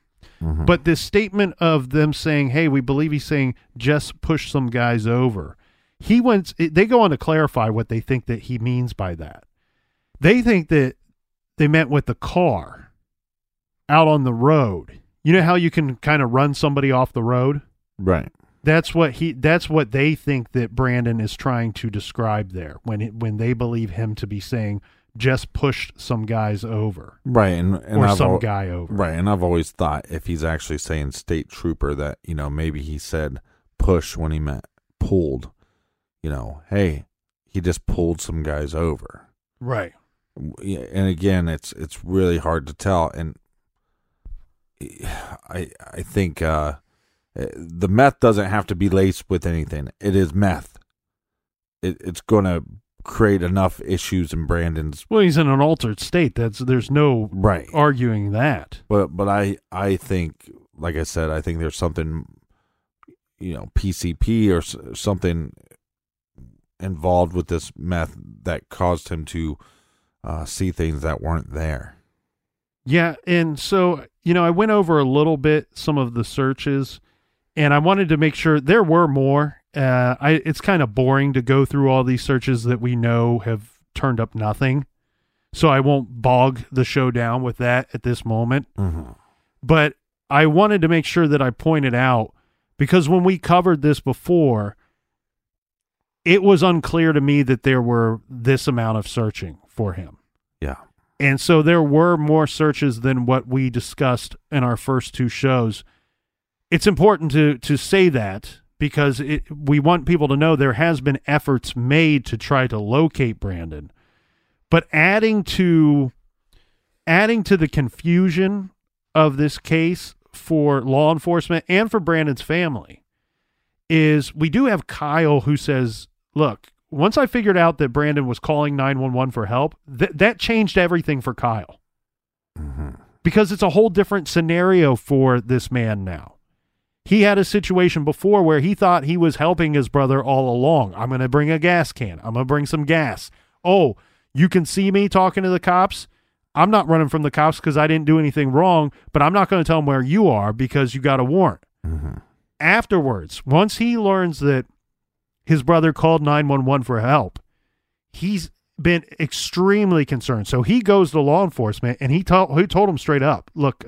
Mm-hmm. But this statement of them saying, hey, we believe he's saying just push some guys over. They go on to clarify what they think that he means by that. They think that they meant with the car out on the road. You know how you can kind of run somebody off the road? Right. That's what they think that Brandon is trying to describe there when they believe him to be saying just pushed some guys over. Right. Guy over. Right. And I've always thought if he's actually saying state trooper that, maybe he said push when he meant pulled, hey, he just pulled some guys over. Right. And again, it's really hard to tell. And I think the meth doesn't have to be laced with anything. It is meth. It's going to create enough issues in Brandon's. Well, he's in an altered state. There's no arguing that. But I think, like I said, I think there's something, PCP or something involved with this meth that caused him to see things that weren't there. Yeah, and so, I went over a little bit some of the searches, and I wanted to make sure there were more. It's kind of boring to go through all these searches that we know have turned up nothing, so I won't bog the show down with that at this moment. Mm-hmm. But I wanted to make sure that I pointed out, because when we covered this before, it was unclear to me that there were this amount of searching for him. Yeah. And so there were more searches than what we discussed in our first two shows. It's important to say that because we want people to know there has been efforts made to try to locate Brandon. But adding to the confusion of this case for law enforcement and for Brandon's family is we do have Kyle who says, look, once I figured out that Brandon was calling 911 for help, that changed everything for Kyle. Mm-hmm. Because it's a whole different scenario for this man now. He had a situation before where he thought he was helping his brother all along. I'm going to bring a gas can. I'm going to bring some gas. Oh, you can see me talking to the cops. I'm not running from the cops because I didn't do anything wrong, but I'm not going to tell them where you are because you got a warrant. Mm-hmm. Afterwards, once he learns that his brother called 911 for help, he's been extremely concerned. So he goes to law enforcement and he told him straight up, look,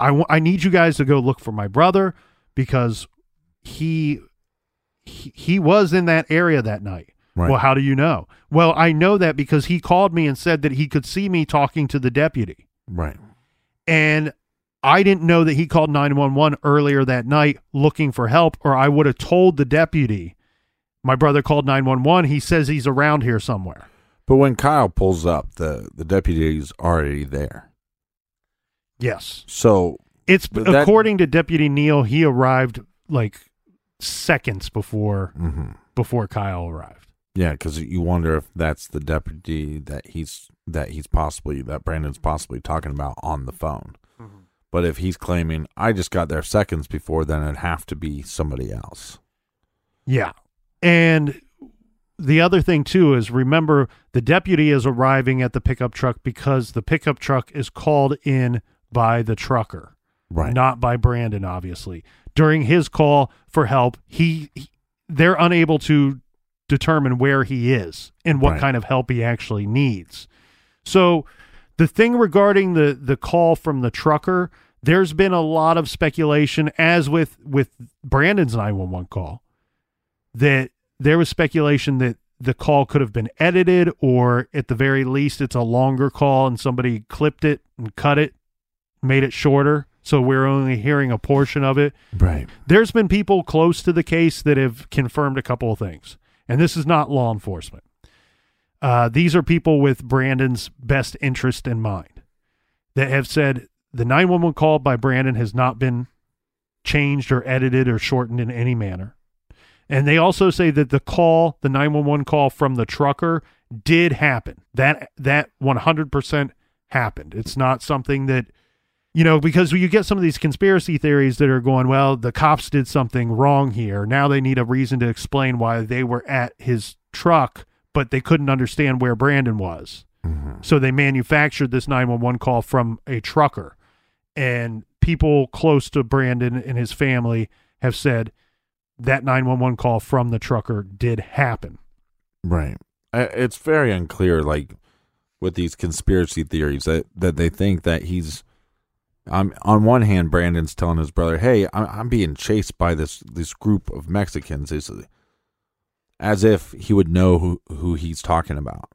I need you guys to go look for my brother because he was in that area that night. Right. Well, how do you know? Well, I know that because he called me and said that he could see me talking to the deputy. Right. And I didn't know that he called 911 earlier that night looking for help, or I would have told the deputy, my brother called 911. He says he's around here somewhere. But when Kyle pulls up, the deputy's already there. Yes. So it's according to Deputy Neal, he arrived like seconds before Kyle arrived. Yeah, because you wonder if that's the deputy that Brandon's possibly talking about on the phone. Mm-hmm. But if he's claiming, I just got there seconds before, then it'd have to be somebody else. Yeah. And the other thing, too, is remember the deputy is arriving at the pickup truck because the pickup truck is called in by the trucker. Right. Not by Brandon, obviously. During his call for help, they're unable to determine where he is and what kind of help he actually needs. So the thing regarding the call from the trucker, there's been a lot of speculation, as with Brandon's 911 call, that there was speculation that the call could have been edited, or at the very least it's a longer call and somebody clipped it and cut it, made it shorter. So we're only hearing a portion of it. Right. There's been people close to the case that have confirmed a couple of things. And this is not law enforcement. These are people with Brandon's best interest in mind that have said the 911 call by Brandon has not been changed or edited or shortened in any manner. And they also say that the 911 call from the trucker did happen. That 100% happened. It's not something that, because you get some of these conspiracy theories that are going, well, the cops did something wrong here. Now they need a reason to explain why they were at his truck, but they couldn't understand where Brandon was. Mm-hmm. So they manufactured this 911 call from a trucker. And people close to Brandon and his family have said that 911 call from the trucker did happen. Right. It's very unclear, like, with these conspiracy theories that they think that he's... on one hand, Brandon's telling his brother, hey, I'm being chased by this group of Mexicans, as if he would know who he's talking about,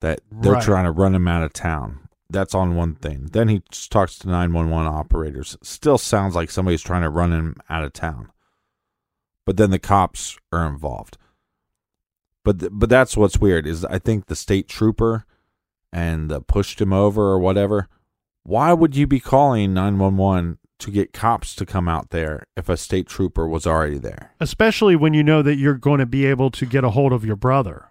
that they're trying to run him out of town. That's on one thing. Then he just talks to 911 operators. Still sounds like somebody's trying to run him out of town. But then the cops are involved. But that's what's weird, is I think the state trooper and pushed him over or whatever. Why would you be calling 911 to get cops to come out there if a state trooper was already there? Especially when you know that you're going to be able to get a hold of your brother.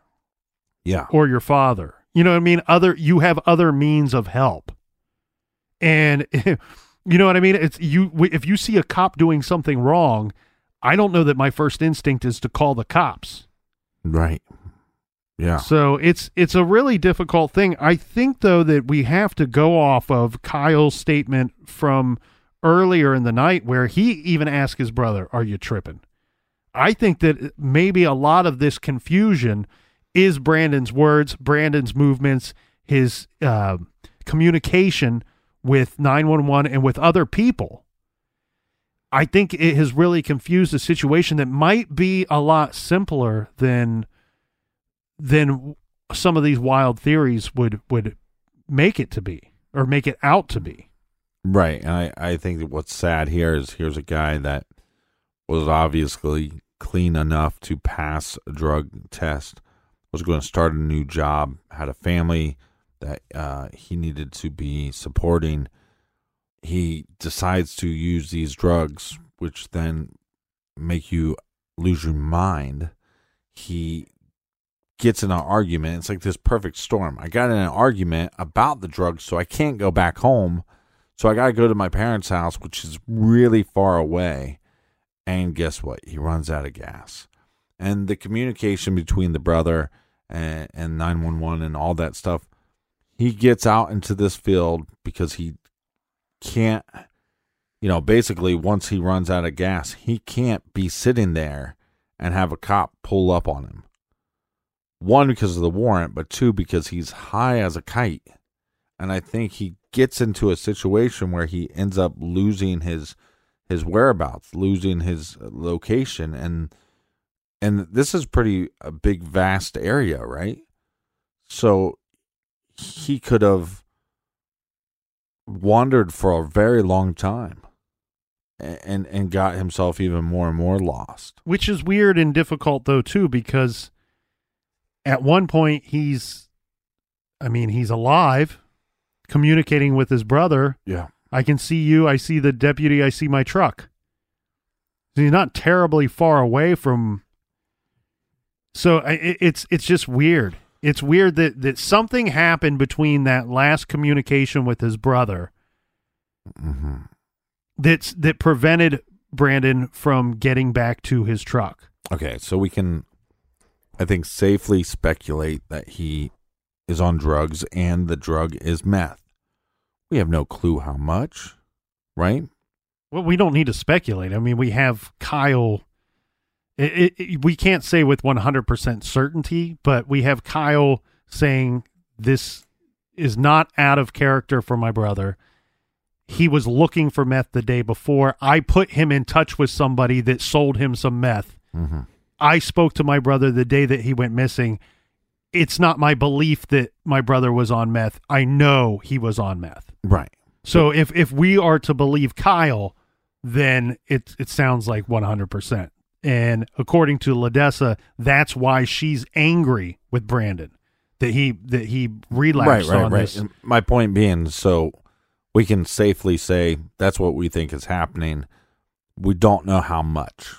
Yeah. Or your father. You know what I mean? You have other means of help. And you know what I mean? If you see a cop doing something wrong, I don't know that my first instinct is to call the cops. Right. Yeah. So it's a really difficult thing. I think, though, that we have to go off of Kyle's statement from earlier in the night where he even asked his brother, are you tripping? I think that maybe a lot of this confusion is Brandon's words, Brandon's movements, his communication with 911 and with other people. I think it has really confused a situation that might be a lot simpler than some of these wild theories would make it to be, or make it out to be. Right. And I think that what's sad here is here's a guy that was obviously clean enough to pass a drug test, was going to start a new job, had a family that he needed to be supporting. He decides to use these drugs, which then make you lose your mind. he gets in an argument. It's like this perfect storm. I got in an argument about the drugs, so I can't go back home. So I got to go to my parents' house, which is really far away. And guess what? He runs out of gas. And the communication between the brother and 911 and all that stuff, he gets out into this field because he can't, you know, basically once he runs out of gas, he can't be sitting there and have a cop pull up on him. One, because of the warrant, but two, because he's high as a kite. And I think he gets into a situation where he ends up losing his whereabouts, losing his location. And this is pretty a big, vast area, right? So he could have wandered for a very long time and got himself even more and more lost. Which is weird and difficult, though, too, because at one point he's alive, communicating with his brother. Yeah. I can see you. I see the deputy. I see my truck. He's not terribly far away from... So it's just weird. It's weird that something happened between that last communication with his brother mm-hmm. that prevented Brandon from getting back to his truck. Okay, so we can, I think, safely speculate that he is on drugs and the drug is meth. We have no clue how much, right? Well, we don't need to speculate. I mean, we have Kyle... we can't say with 100% certainty, but we have Kyle saying this is not out of character for my brother. He was looking for meth the day before. I put him in touch with somebody that sold him some meth. Mm-hmm. I spoke to my brother the day that he went missing. It's not my belief that my brother was on meth. I know he was on meth. Right. So if we are to believe Kyle, then it sounds like 100%. And according to Ledessa, that's why she's angry with Brandon, that he relapsed on this. And my point being, so we can safely say that's what we think is happening. We don't know how much.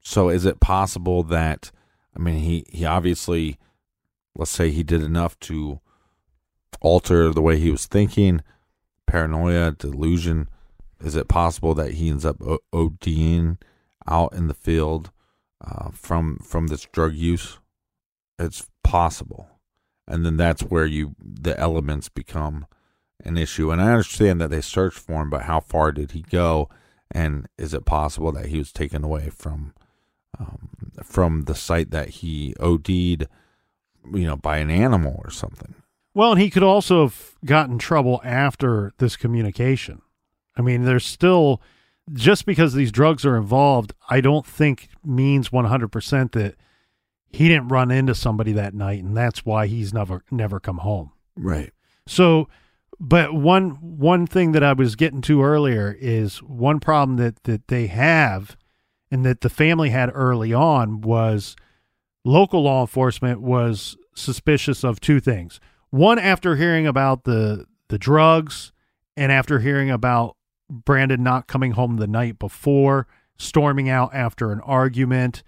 So is it possible that, I mean, he obviously, let's say he did enough to alter the way he was thinking, paranoia, delusion. Is it possible that he ends up ODing out in the field from this drug use? It's possible. And then that's where the elements become an issue. And I understand that they searched for him, but how far did he go? And is it possible that he was taken away from the site that he OD'd, by an animal or something? Well, and he could also have gotten in trouble after this communication. I mean, there's still... Just because these drugs are involved, I don't think means 100% that he didn't run into somebody that night, and that's why he's never come home. Right. So, but one thing that I was getting to earlier is one problem that they have and that the family had early on was local law enforcement was suspicious of two things. One, after hearing about the drugs and after hearing about Brandon not coming home the night before, storming out after an argument.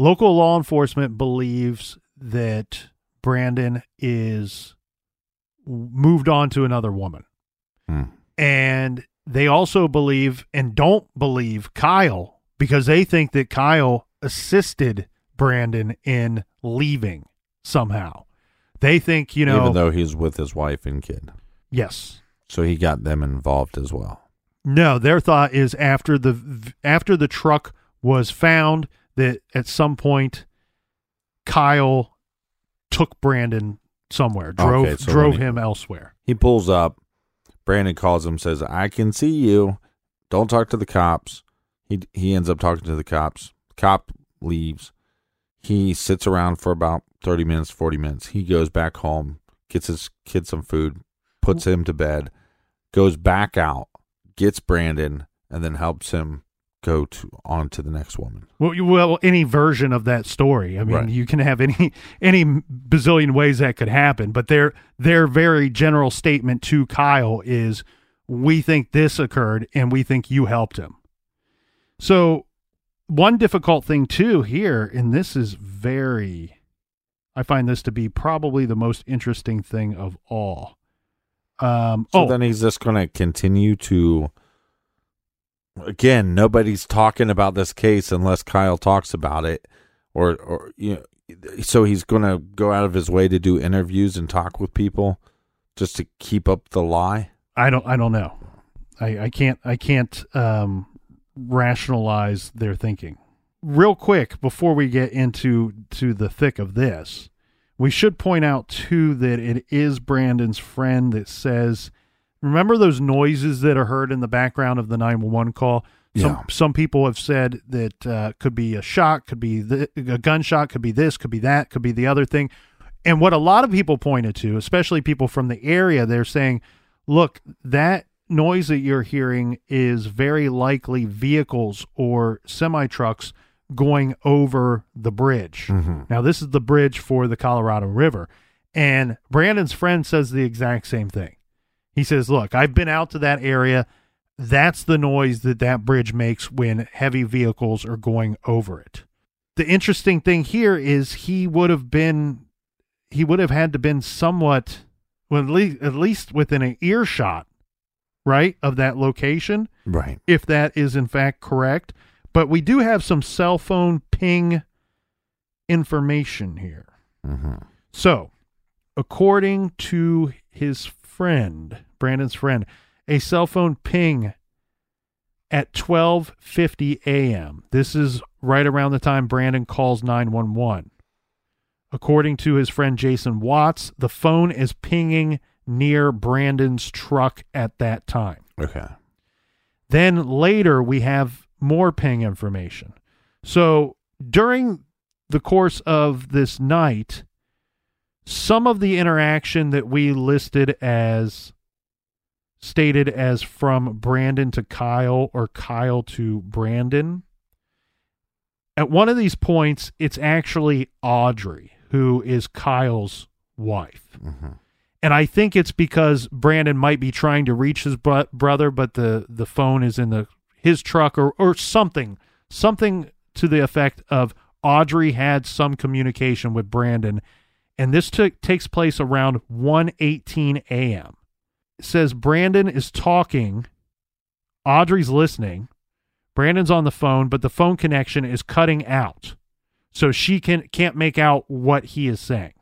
Local law enforcement believes that Brandon is moved on to another woman. Mm. And they also believe and don't believe Kyle because they think that Kyle assisted Brandon in leaving somehow. They think, even though he's with his wife and kid. Yes. So he got them involved as well. No, their thought is after the truck was found that at some point Kyle took Brandon somewhere, drove him elsewhere. He pulls up. Brandon calls him, says, "I can see you. Don't talk to the cops." He ends up talking to the cops. Cop leaves. He sits around for about 30 minutes, 40 minutes. He goes back home, gets his kid some food, puts him to bed, goes back out, gets Brandon, and then helps him go on to the next woman. Well, any version of that story. I mean, right. You can have any bazillion ways that could happen, but their very general statement to Kyle is, we think this occurred, and we think you helped him. So One difficult thing too here, and this is very, I find this to be probably the most interesting thing of all. Then he's just going to continue to, again, nobody's talking about this case unless Kyle talks about it, or you know, so he's going to go out of his way to do interviews and talk with people just to keep up the lie. I don't know. I can't rationalize their thinking. Real quick, before we get into the thick of this, we should point out too that it is Brandon's friend that says, remember those noises that are heard in the background of the 911 call? Some people have said that could be a shot, could be a gunshot, could be this, could be that, could be the other thing. And what a lot of people pointed to, especially people from the area, they're saying, look, that noise that you're hearing is very likely vehicles or semi-trucks going over the bridge. Mm-hmm. Now, this is the bridge for the Colorado River. And Brandon's friend says the exact same thing. He says, look, I've been out to that area. That's the noise that bridge makes when heavy vehicles are going over it. The interesting thing here is he would have had to been somewhat, well, at least within an earshot, right, of that location, right, if that is in fact correct. But we do have some cell phone ping information here. Mm-hmm. So, according to his friend, Brandon's friend, a cell phone ping at 12:50 a.m. This is right around the time Brandon calls 911. According to his friend Jason Watts, the phone is pinging near Brandon's truck at that time. Okay. Then later we have more ping information. So during the course of this night, some of the interaction that we listed as stated as from Brandon to Kyle or Kyle to Brandon, at one of these points, it's actually Audrey, who is Kyle's wife. Mm-hmm. And I think it's because Brandon might be trying to reach his brother, but the phone is in his truck or something to the effect of Audrey had some communication with Brandon. And this takes place around 1:18 a.m. It says Brandon is talking. Audrey's listening. Brandon's on the phone, but the phone connection is cutting out. So she can't make out what he is saying.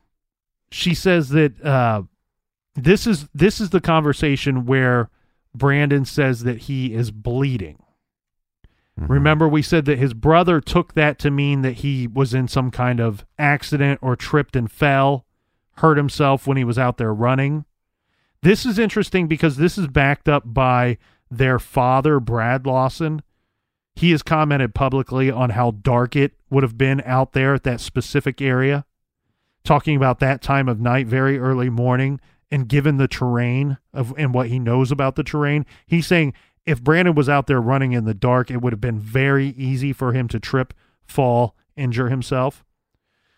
She says that... This is the conversation where Brandon says that he is bleeding. Mm-hmm. Remember, we said that his brother took that to mean that he was in some kind of accident or tripped and fell, hurt himself when he was out there running. This is interesting because this is backed up by their father, Brad Lawson. He has commented publicly on how dark it would have been out there at that specific area, talking about that time of night, very early morning. And given the terrain and what he knows about the terrain, he's saying if Brandon was out there running in the dark, it would have been very easy for him to trip, fall, injure himself.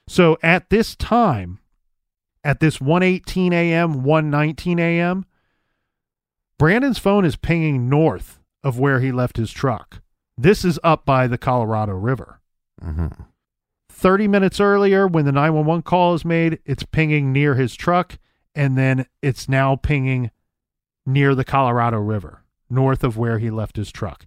So at this time, at this 1:18 a.m., 1:19 a.m., Brandon's phone is pinging north of where he left his truck. This is up by the Colorado River. Mm-hmm. 30 minutes earlier, when the 911 call is made, it's pinging near his truck. And then it's now pinging near the Colorado River, north of where he left his truck.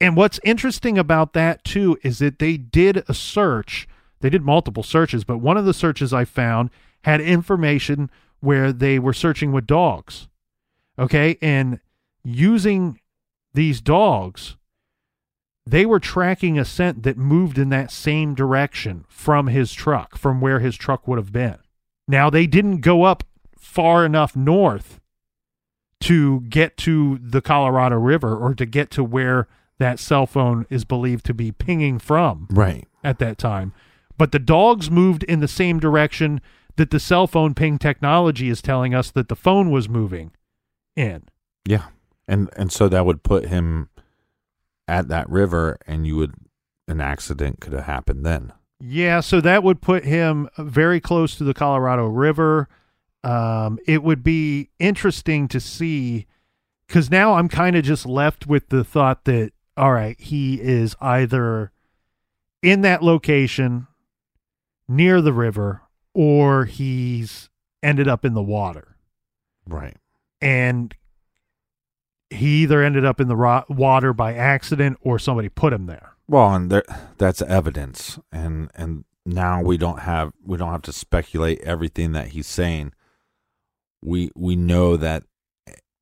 And what's interesting about that, too, is that they did a search. They did multiple searches, but one of the searches I found had information where they were searching with dogs. Okay? And using these dogs, they were tracking a scent that moved in that same direction from his truck, from where his truck would have been. Now, they didn't go up far enough north to get to the Colorado River or to get to where that cell phone is believed to be pinging from right at that time. But the dogs moved in the same direction that the cell phone ping technology is telling us that the phone was moving in. Yeah. And so that would put him at that river and an accident could have happened then. Yeah. So that would put him very close to the Colorado River. It would be interesting to see, because now I'm kind of just left with the thought that, all right, he is either in that location near the river, or he's ended up in the water. Right. And he either ended up in the water by accident or somebody put him there. Well, and there, that's evidence. And now we don't have to speculate everything that he's saying. We know that,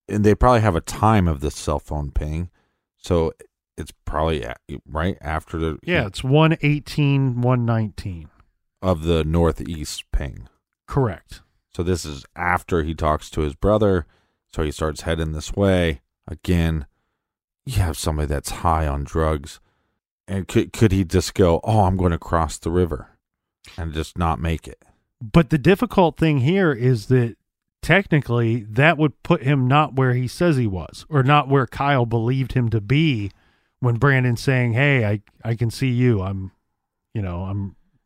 and they probably have a time of the cell phone ping. So it's probably right after the... Yeah, it's 1:18, 1:19. Of the northeast ping. Correct. So this is after he talks to his brother, so he starts heading this way. Again, you have somebody that's high on drugs. And could he just go, oh, I'm going to cross the river and just not make it? But the difficult thing here is that technically that would put him not where he says he was, or not where Kyle believed him to be when Brandon's saying, hey, I can see you. I'm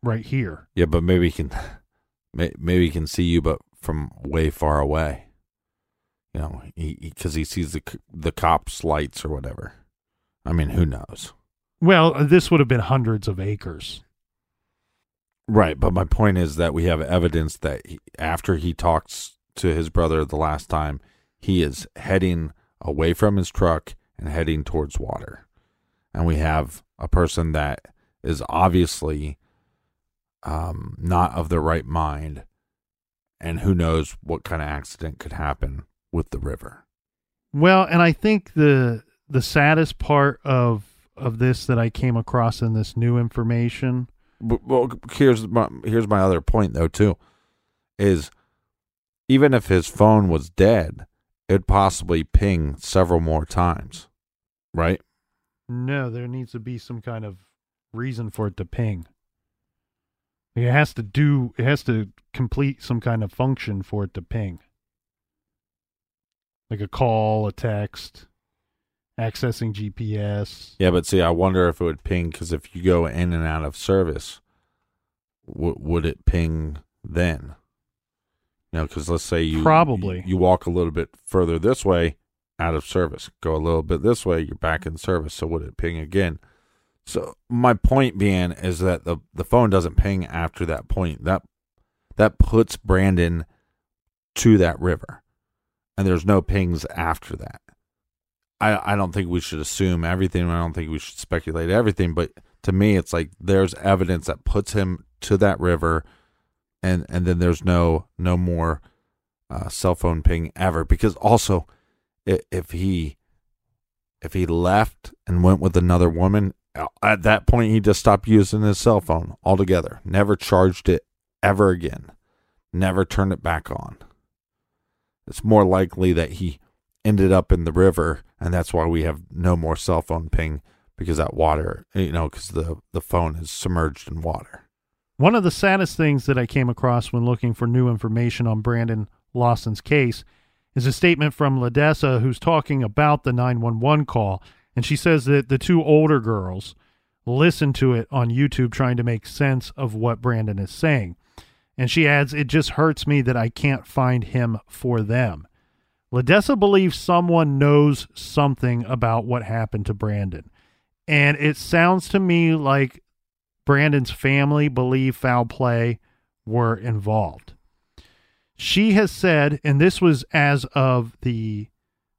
right here. Yeah, but maybe he can see you, but from way far away. You know, because he sees the cops' lights or whatever. I mean, who knows? Well, this would have been hundreds of acres. Right, but my point is that we have evidence that after he talks to his brother the last time, he is heading away from his truck and heading towards water. And we have a person that is obviously not of the right mind, and who knows what kind of accident could happen with the river. Well, and I think the saddest part of this that I came across in this new information. Well, here's my other point though too, is even if his phone was dead, it'd possibly ping several more times, right? No, there needs to be some kind of reason for it to ping. It has to complete some kind of function for it to ping. Like a call, a text, accessing GPS. Yeah, but see, I wonder if it would ping, because if you go in and out of service, would it ping then? You know, because let's say you walk a little bit further this way, out of service. Go a little bit this way, you're back in service. So would it ping again? So my point being is that the phone doesn't ping after that point. That puts Brandon to that river, and there's no pings after that. I don't think we should assume everything. I don't think we should speculate everything. But to me, it's like there's evidence that puts him to that river, and then there's no more cell phone ping ever. Because also, if he left and went with another woman, at that point he just stopped using his cell phone altogether. Never charged it ever again. Never turned it back on. It's more likely that he ended up in the river, and that's why we have no more cell phone ping, because that water, you know, because the phone is submerged in water. One of the saddest things that I came across when looking for new information on Brandon Lawson's case is a statement from Ledessa, who's talking about the 911 call. And she says that the two older girls listened to it on YouTube trying to make sense of what Brandon is saying. And she adds, it just hurts me that I can't find him for them. Ledessa believes someone knows something about what happened to Brandon. And it sounds to me like Brandon's family believe foul play were involved. She has said, and this was as of the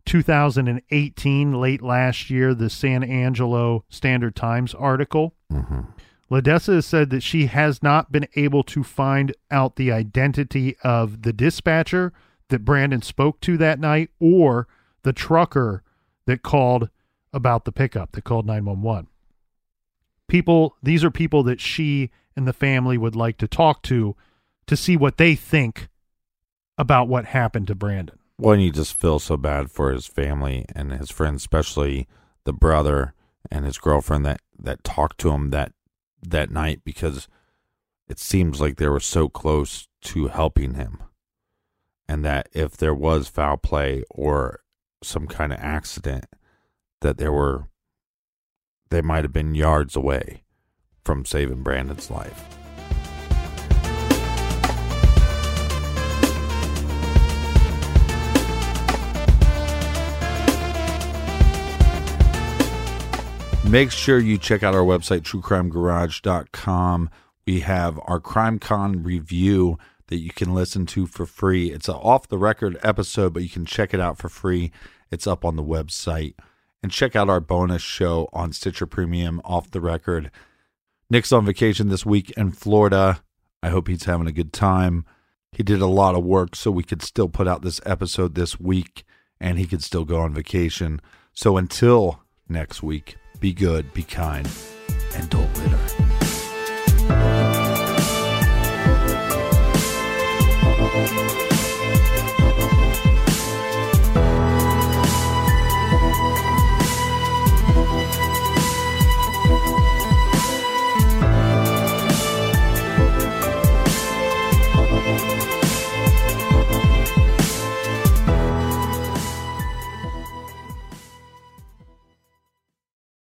2018, late last year, the San Angelo Standard Times article. Mm-hmm. Ledessa has said that she has not been able to find out the identity of the dispatcher that Brandon spoke to that night, or the trucker that called about the pickup, that called 911. These are people that she and the family would like to talk to see what they think about what happened to Brandon. Well, and you just feel so bad for his family and his friends, especially the brother and his girlfriend that talked to him that night, because it seems like they were so close to helping him. And that if there was foul play or some kind of accident, that they might have been yards away from saving Brandon's life. Make sure you check out our website, truecrimegarage.com. We have our CrimeCon review that you can listen to for free. It's an off-the-record episode, but you can check it out for free. It's up on the website. And check out our bonus show on Stitcher Premium, Off the Record. Nick's on vacation this week in Florida. I hope he's having a good time. He did a lot of work so we could still put out this episode this week, and he could still go on vacation. So until next week, be good, be kind, and don't litter.